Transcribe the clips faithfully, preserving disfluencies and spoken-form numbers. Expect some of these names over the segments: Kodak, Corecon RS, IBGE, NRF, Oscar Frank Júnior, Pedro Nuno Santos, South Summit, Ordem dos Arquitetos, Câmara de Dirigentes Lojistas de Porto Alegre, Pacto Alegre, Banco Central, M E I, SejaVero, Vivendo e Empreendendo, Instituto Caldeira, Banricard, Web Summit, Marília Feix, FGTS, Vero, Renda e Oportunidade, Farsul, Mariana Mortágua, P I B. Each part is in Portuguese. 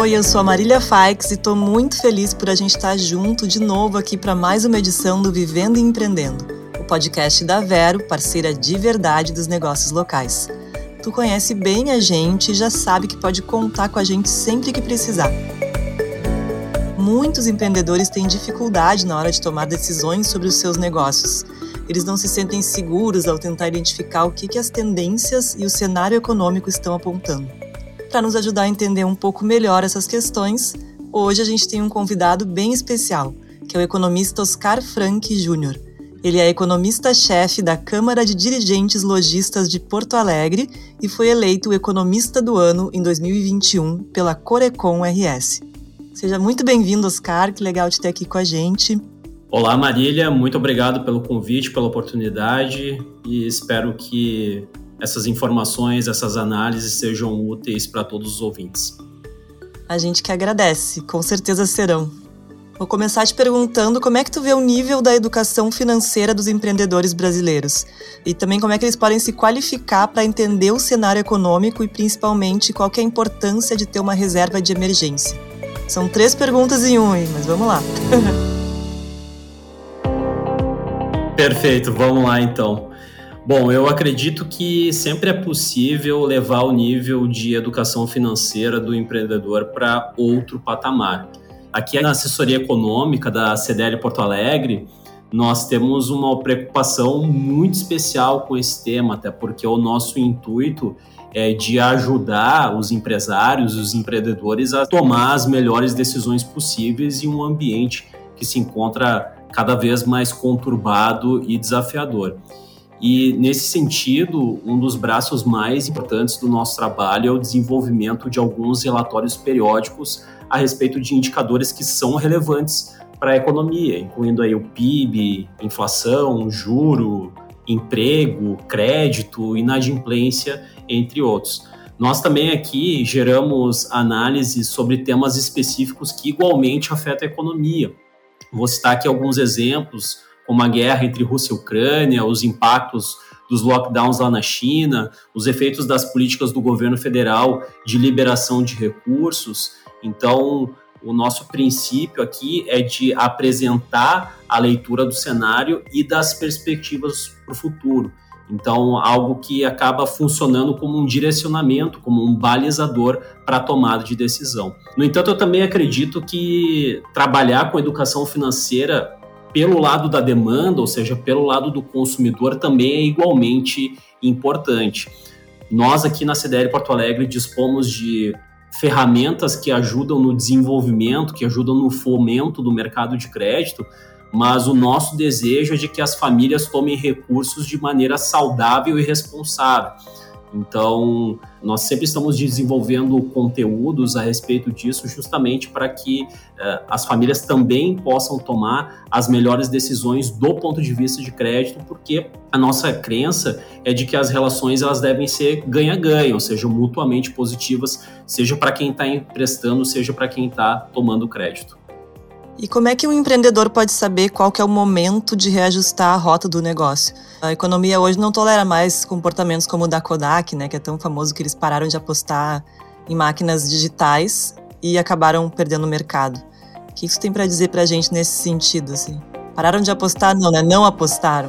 Oi, eu sou a Marília Feix e estou muito feliz por a gente estar junto de novo aqui para mais uma edição do Vivendo e Empreendendo, o podcast da Vero, parceira de verdade dos negócios locais. Tu conhece bem a gente e já sabe que pode contar com a gente sempre que precisar. Muitos empreendedores têm dificuldade na hora de tomar decisões sobre os seus negócios. Eles não se sentem seguros ao tentar identificar o que, que as tendências e o cenário econômico estão apontando. Para nos ajudar a entender um pouco melhor essas questões, hoje a gente tem um convidado bem especial, que é o economista Oscar Frank Júnior. Ele é economista-chefe da Câmara de Dirigentes Lojistas de Porto Alegre e foi eleito o Economista do Ano em dois mil e vinte e um pela Corecon R S. Seja muito bem-vindo, Oscar, que legal te ter aqui com a gente. Olá, Marília, muito obrigado pelo convite, pela oportunidade e espero que essas informações, essas análises sejam úteis para todos os ouvintes. A gente que agradece, com certeza serão. Vou começar te perguntando como é que tu vê o nível da educação financeira dos empreendedores brasileiros e também como é que eles podem se qualificar para entender o cenário econômico e principalmente qual que é a importância de ter uma reserva de emergência. São três perguntas em um, mas vamos lá. Perfeito, vamos lá então. Bom, eu acredito que sempre é possível levar o nível de educação financeira do empreendedor para outro patamar. Aqui na assessoria econômica da C D L Porto Alegre, nós temos uma preocupação muito especial com esse tema, até porque o nosso intuito é de ajudar os empresários, os empreendedores a tomar as melhores decisões possíveis em um ambiente que se encontra cada vez mais conturbado e desafiador. E, nesse sentido, um dos braços mais importantes do nosso trabalho é o desenvolvimento de alguns relatórios periódicos a respeito de indicadores que são relevantes para a economia, incluindo aí o P I B, inflação, juro, emprego, crédito, inadimplência, entre outros. Nós também aqui geramos análises sobre temas específicos que igualmente afetam a economia. Vou citar aqui alguns exemplos, como a guerra entre Rússia e Ucrânia, os impactos dos lockdowns lá na China, os efeitos das políticas do governo federal de liberação de recursos. Então, o nosso princípio aqui é de apresentar a leitura do cenário e das perspectivas para o futuro. Então, algo que acaba funcionando como um direcionamento, como um balizador para a tomada de decisão. No entanto, eu também acredito que trabalhar com educação financeira pelo lado da demanda, ou seja, pelo lado do consumidor, também é igualmente importante. Nós aqui na C D L Porto Alegre dispomos de ferramentas que ajudam no desenvolvimento, que ajudam no fomento do mercado de crédito, mas o nosso desejo é de que as famílias tomem recursos de maneira saudável e responsável. Então, nós sempre estamos desenvolvendo conteúdos a respeito disso, justamente para que eh, as famílias também possam tomar as melhores decisões do ponto de vista de crédito, porque a nossa crença é de que as relações elas devem ser ganha-ganha, ou seja, mutuamente positivas, seja para quem está emprestando, seja para quem está tomando crédito. E como é que um empreendedor pode saber qual que é o momento de reajustar a rota do negócio? A economia hoje não tolera mais comportamentos como o da Kodak, né, que é tão famoso que eles pararam de apostar em máquinas digitais e acabaram perdendo o mercado. O que isso tem para dizer para a gente nesse sentido? Assim? Pararam de apostar? Não, né? Não apostaram.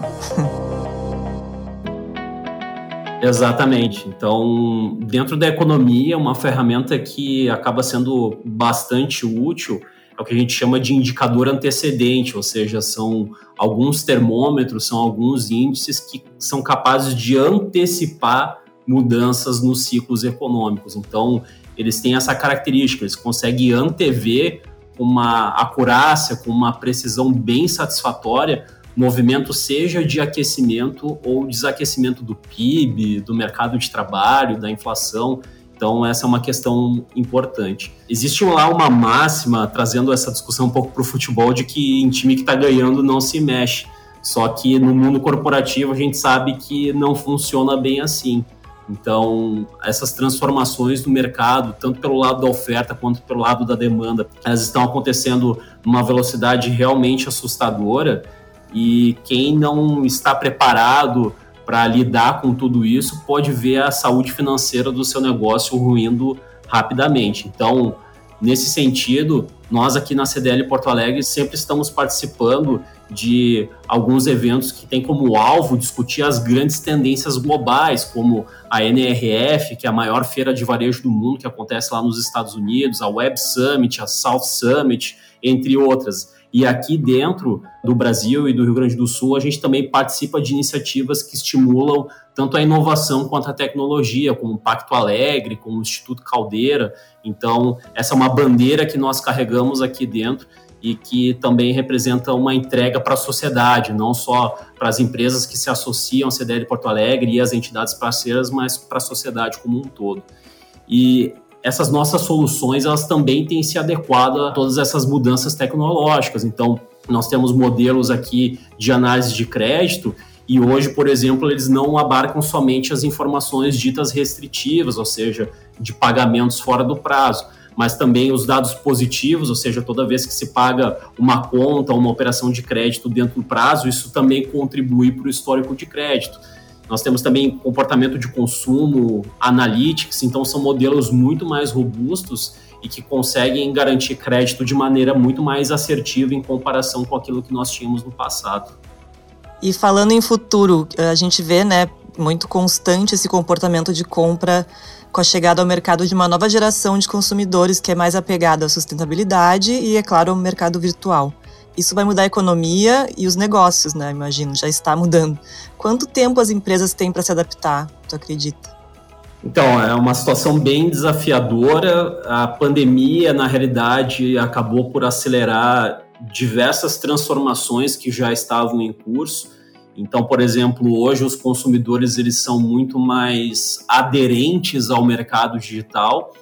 Exatamente. Então, dentro da economia, uma ferramenta que acaba sendo bastante útil é o que a gente chama de indicador antecedente, ou seja, são alguns termômetros, são alguns índices que são capazes de antecipar mudanças nos ciclos econômicos. Então, eles têm essa característica, eles conseguem antever com uma acurácia, com uma precisão bem satisfatória, movimento seja de aquecimento ou desaquecimento do P I B, do mercado de trabalho, da inflação. Então, essa é uma questão importante. Existe lá uma máxima, trazendo essa discussão um pouco para o futebol, de que em time que está ganhando não se mexe. Só que no mundo corporativo a gente sabe que não funciona bem assim. Então, essas transformações do mercado, tanto pelo lado da oferta quanto pelo lado da demanda, elas estão acontecendo numa velocidade realmente assustadora e quem não está preparado para lidar com tudo isso, pode ver a saúde financeira do seu negócio ruindo rapidamente. Então, Nesse sentido, nós aqui na C D L Porto Alegre sempre estamos participando de alguns eventos que têm como alvo discutir as grandes tendências globais, como a N R F, que é a maior feira de varejo do mundo, que acontece lá nos Estados Unidos, a Web Summit, a South Summit, entre outras. E aqui dentro do Brasil e do Rio Grande do Sul, a gente também participa de iniciativas que estimulam tanto a inovação quanto a tecnologia, como o Pacto Alegre, como o Instituto Caldeira. Então, essa é uma bandeira que nós carregamos aqui dentro e que também representa uma entrega para a sociedade, não só para as empresas que se associam à C D L Porto Alegre e às entidades parceiras, mas para a sociedade como um todo. E essas nossas soluções, elas também têm se adequado a todas essas mudanças tecnológicas. Então, nós temos modelos aqui de análise de crédito e hoje, por exemplo, eles não abarcam somente as informações ditas restritivas, ou seja, de pagamentos fora do prazo, mas também os dados positivos, ou seja, toda vez que se paga uma conta, uma operação de crédito dentro do prazo, isso também contribui para o histórico de crédito. Nós temos também comportamento de consumo, analytics, então são modelos muito mais robustos e que conseguem garantir crédito de maneira muito mais assertiva em comparação com aquilo que nós tínhamos no passado. E falando em futuro, a gente vê, né, muito constante esse comportamento de compra com a chegada ao mercado de uma nova geração de consumidores que é mais apegada à sustentabilidade e, é claro, ao mercado virtual. Isso vai mudar a economia e os negócios, né? Imagino, já está mudando. Quanto tempo as empresas têm para se adaptar, tu acredita? Então, é uma situação bem desafiadora. A pandemia, na realidade, acabou por acelerar diversas transformações que já estavam em curso. Então, por exemplo, hoje os consumidores eles são muito mais aderentes ao mercado digital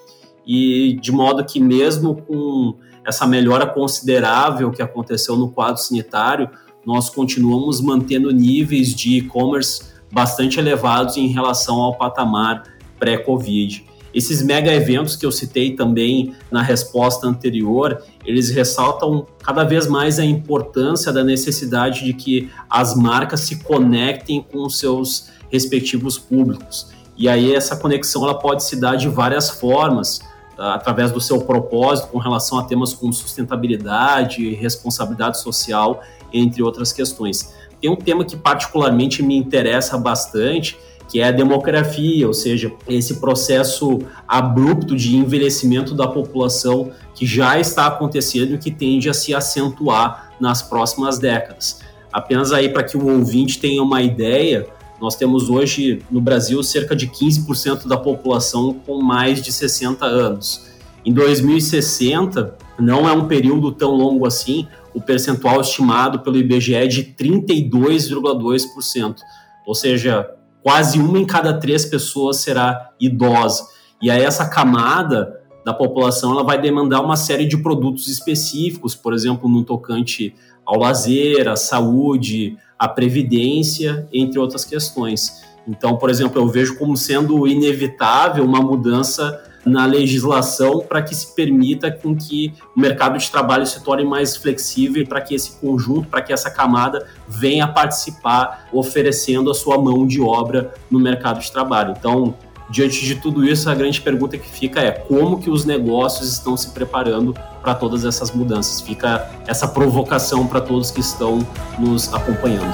e de modo que mesmo com essa melhora considerável que aconteceu no quadro sanitário, nós continuamos mantendo níveis de e-commerce bastante elevados em relação ao patamar pré-Covid. Esses mega eventos que eu citei também na resposta anterior, eles ressaltam cada vez mais a importância da necessidade de que as marcas se conectem com os seus respectivos públicos. E aí essa conexão ela pode se dar de várias formas, através do seu propósito com relação a temas como sustentabilidade, responsabilidade social, entre outras questões. Tem um tema que particularmente me interessa bastante, que é a demografia, ou seja, esse processo abrupto de envelhecimento da população que já está acontecendo e que tende a se acentuar nas próximas décadas. Apenas aí para que o ouvinte tenha uma ideia, nós temos hoje no Brasil cerca de quinze por cento da população com mais de sessenta anos. Em dois mil e sessenta, não é um período tão longo assim, o percentual estimado pelo I B G E é de trinta e dois vírgula dois por cento, ou seja, quase uma em cada três pessoas será idosa. E aí essa camada da população ela vai demandar uma série de produtos específicos, por exemplo, no tocante ao lazer, à saúde, à previdência, entre outras questões. Então, por exemplo, eu vejo como sendo inevitável uma mudança na legislação para que se permita com que o mercado de trabalho se torne mais flexível e para que esse conjunto, para que essa camada venha participar oferecendo a sua mão de obra no mercado de trabalho. Então, diante de tudo isso, a grande pergunta que fica é como que os negócios estão se preparando para todas essas mudanças? Fica essa provocação para todos que estão nos acompanhando.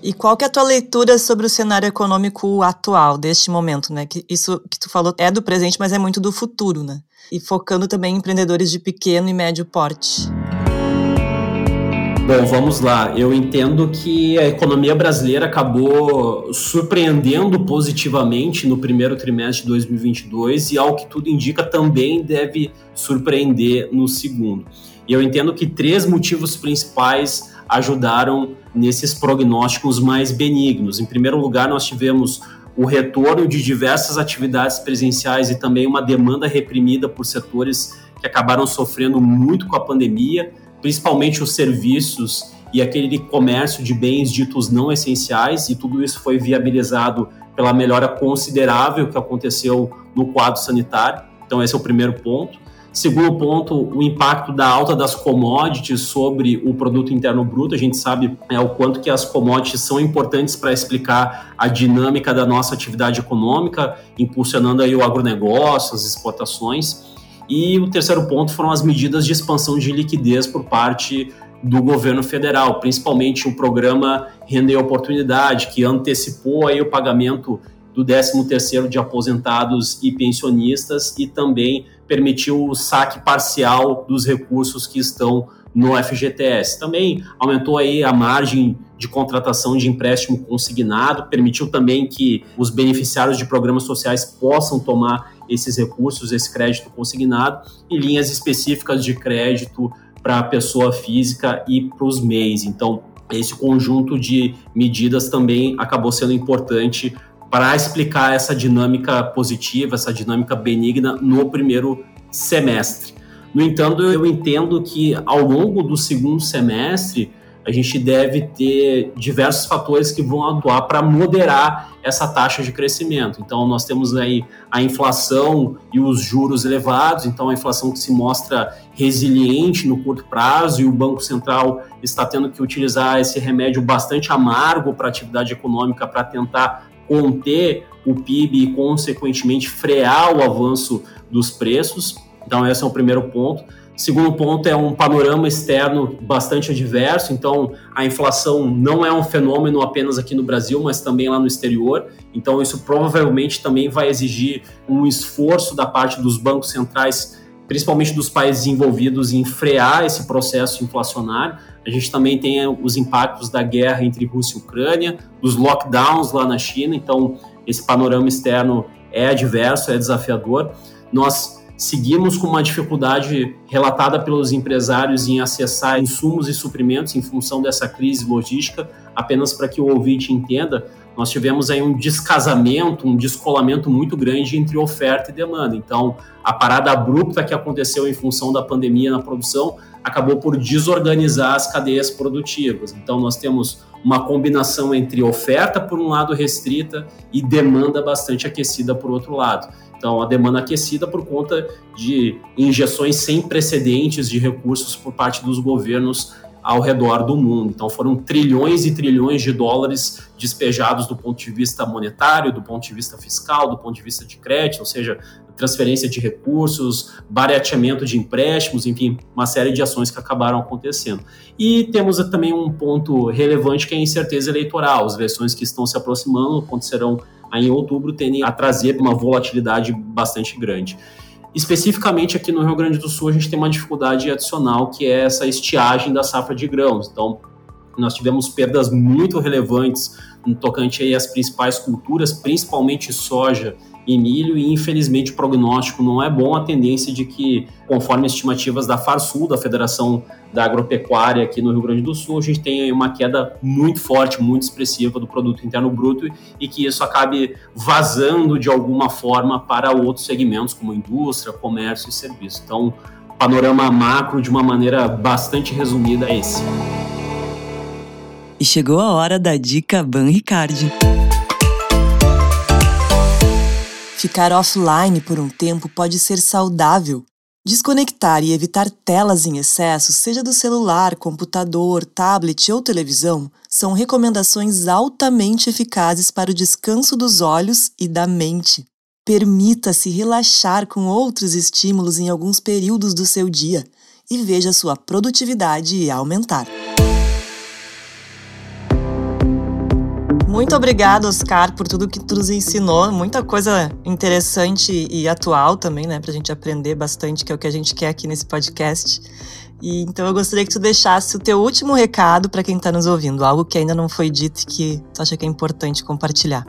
E qual que é a tua leitura sobre o cenário econômico atual, deste momento, né? Que isso que tu falou é do presente, mas é muito do futuro, né? E focando também em empreendedores de pequeno e médio porte. Bom, vamos lá. Eu entendo que a economia brasileira acabou surpreendendo positivamente no primeiro trimestre de dois mil e vinte e dois e, ao que tudo indica, também deve surpreender no segundo. E eu entendo que três motivos principais ajudaram nesses prognósticos mais benignos. Em primeiro lugar, nós tivemos o retorno de diversas atividades presenciais e também uma demanda reprimida por setores que acabaram sofrendo muito com a pandemia, principalmente os serviços e aquele comércio de bens ditos não essenciais, e tudo isso foi viabilizado pela melhora considerável que aconteceu no quadro sanitário. Então, esse é o primeiro ponto. Segundo ponto, o impacto da alta das commodities sobre o produto interno bruto. A gente sabe é, o quanto que as commodities são importantes para explicar a dinâmica da nossa atividade econômica, impulsionando aí o agronegócio, as exportações. E o terceiro ponto foram as medidas de expansão de liquidez por parte do governo federal, principalmente o programa Renda e Oportunidade, que antecipou aí o pagamento do décimo terceiro de aposentados e pensionistas e também permitiu o saque parcial dos recursos que estão no F G T S. Também aumentou aí a margem de contratação de empréstimo consignado, permitiu também que os beneficiários de programas sociais possam tomar esses recursos, esse crédito consignado, e linhas específicas de crédito para a pessoa física e para os M E Is. Então, esse conjunto de medidas também acabou sendo importante para explicar essa dinâmica positiva, essa dinâmica benigna no primeiro semestre. No entanto, eu entendo que ao longo do segundo semestre, a gente deve ter diversos fatores que vão atuar para moderar essa taxa de crescimento. Então, nós temos aí a inflação e os juros elevados, então a inflação que se mostra resiliente no curto prazo, e o Banco Central está tendo que utilizar esse remédio bastante amargo para a atividade econômica para tentar conter o P I B e, consequentemente, frear o avanço dos preços. Então, esse é o primeiro ponto. Segundo ponto é um panorama externo bastante adverso, então a inflação não é um fenômeno apenas aqui no Brasil, mas também lá no exterior, então isso provavelmente também vai exigir um esforço da parte dos bancos centrais, principalmente dos países envolvidos em frear esse processo inflacionário. A gente também tem os impactos da guerra entre Rússia e Ucrânia, dos lockdowns lá na China, então esse panorama externo é adverso, é desafiador. Nós seguimos com uma dificuldade relatada pelos empresários em acessar insumos e suprimentos em função dessa crise logística. Apenas para que o ouvinte entenda, nós tivemos aí um descasamento, um descolamento muito grande entre oferta e demanda. Então, a parada abrupta que aconteceu em função da pandemia na produção acabou por desorganizar as cadeias produtivas. Então, nós temos uma combinação entre oferta, por um lado, restrita e demanda bastante aquecida, por outro lado. Então, a demanda aquecida por conta de injeções sem precedentes de recursos por parte dos governos ao redor do mundo. Então, foram trilhões e trilhões de dólares despejados do ponto de vista monetário, do ponto de vista fiscal, do ponto de vista de crédito, ou seja, transferência de recursos, barateamento de empréstimos, enfim, uma série de ações que acabaram acontecendo. E temos também um ponto relevante que é a incerteza eleitoral. As eleições que estão se aproximando acontecerão aí em outubro, tendem a trazer uma volatilidade bastante grande. Especificamente aqui no Rio Grande do Sul, a gente tem uma dificuldade adicional, que é essa estiagem da safra de grãos. Então, nós tivemos perdas muito relevantes no tocante aí às principais culturas, principalmente soja e milho, e infelizmente o prognóstico não é bom. A tendência de que, conforme estimativas da Farsul, da Federação da Agropecuária aqui no Rio Grande do Sul, a gente tem aí uma queda muito forte, muito expressiva do produto interno bruto, e que isso acabe vazando de alguma forma para outros segmentos como indústria, comércio e serviço. Então, panorama macro de uma maneira bastante resumida é esse. E chegou a hora da dica Banricard. Ficar offline por um tempo pode ser saudável. Desconectar e evitar telas em excesso, seja do celular, computador, tablet ou televisão, são recomendações altamente eficazes para o descanso dos olhos e da mente. Permita-se relaxar com outros estímulos em alguns períodos do seu dia e veja sua produtividade aumentar. Muito obrigada, Oscar, por tudo que tu nos ensinou. Muita coisa interessante e atual também, né? Pra gente aprender bastante, que é o que a gente quer aqui nesse podcast. E então eu gostaria que tu deixasse o teu último recado para quem tá nos ouvindo. Algo que ainda não foi dito e que tu acha que é importante compartilhar.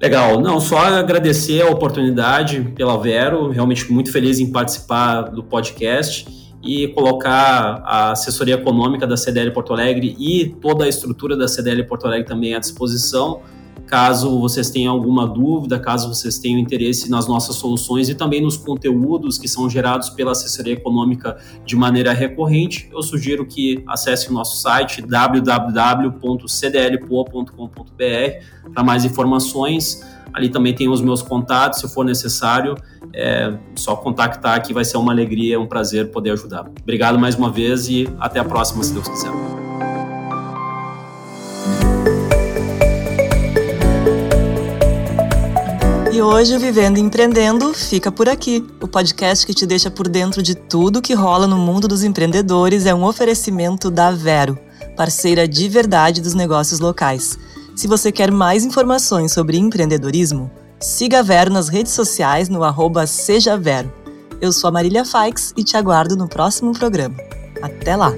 Legal. Não, só agradecer a oportunidade pela Vero. Realmente muito feliz em participar do podcast. E colocar a assessoria econômica da C D L Porto Alegre e toda a estrutura da C D L Porto Alegre também à disposição, caso vocês tenham alguma dúvida, caso vocês tenham interesse nas nossas soluções e também nos conteúdos que são gerados pela assessoria econômica de maneira recorrente. Eu sugiro que acesse o nosso site w w w ponto c d l p o a ponto com ponto b r para mais informações. Ali também tem os meus contatos, se for necessário, é só contactar que vai ser uma alegria, um prazer poder ajudar. Obrigado mais uma vez e até a próxima, se Deus quiser. E hoje o Vivendo e Empreendendo fica por aqui. O podcast que te deixa por dentro de tudo que rola no mundo dos empreendedores é um oferecimento da Vero, parceira de verdade dos negócios locais. Se você quer mais informações sobre empreendedorismo, siga a Vero nas redes sociais no arroba SejaVero. Eu sou a Marília Feix e te aguardo no próximo programa. Até lá!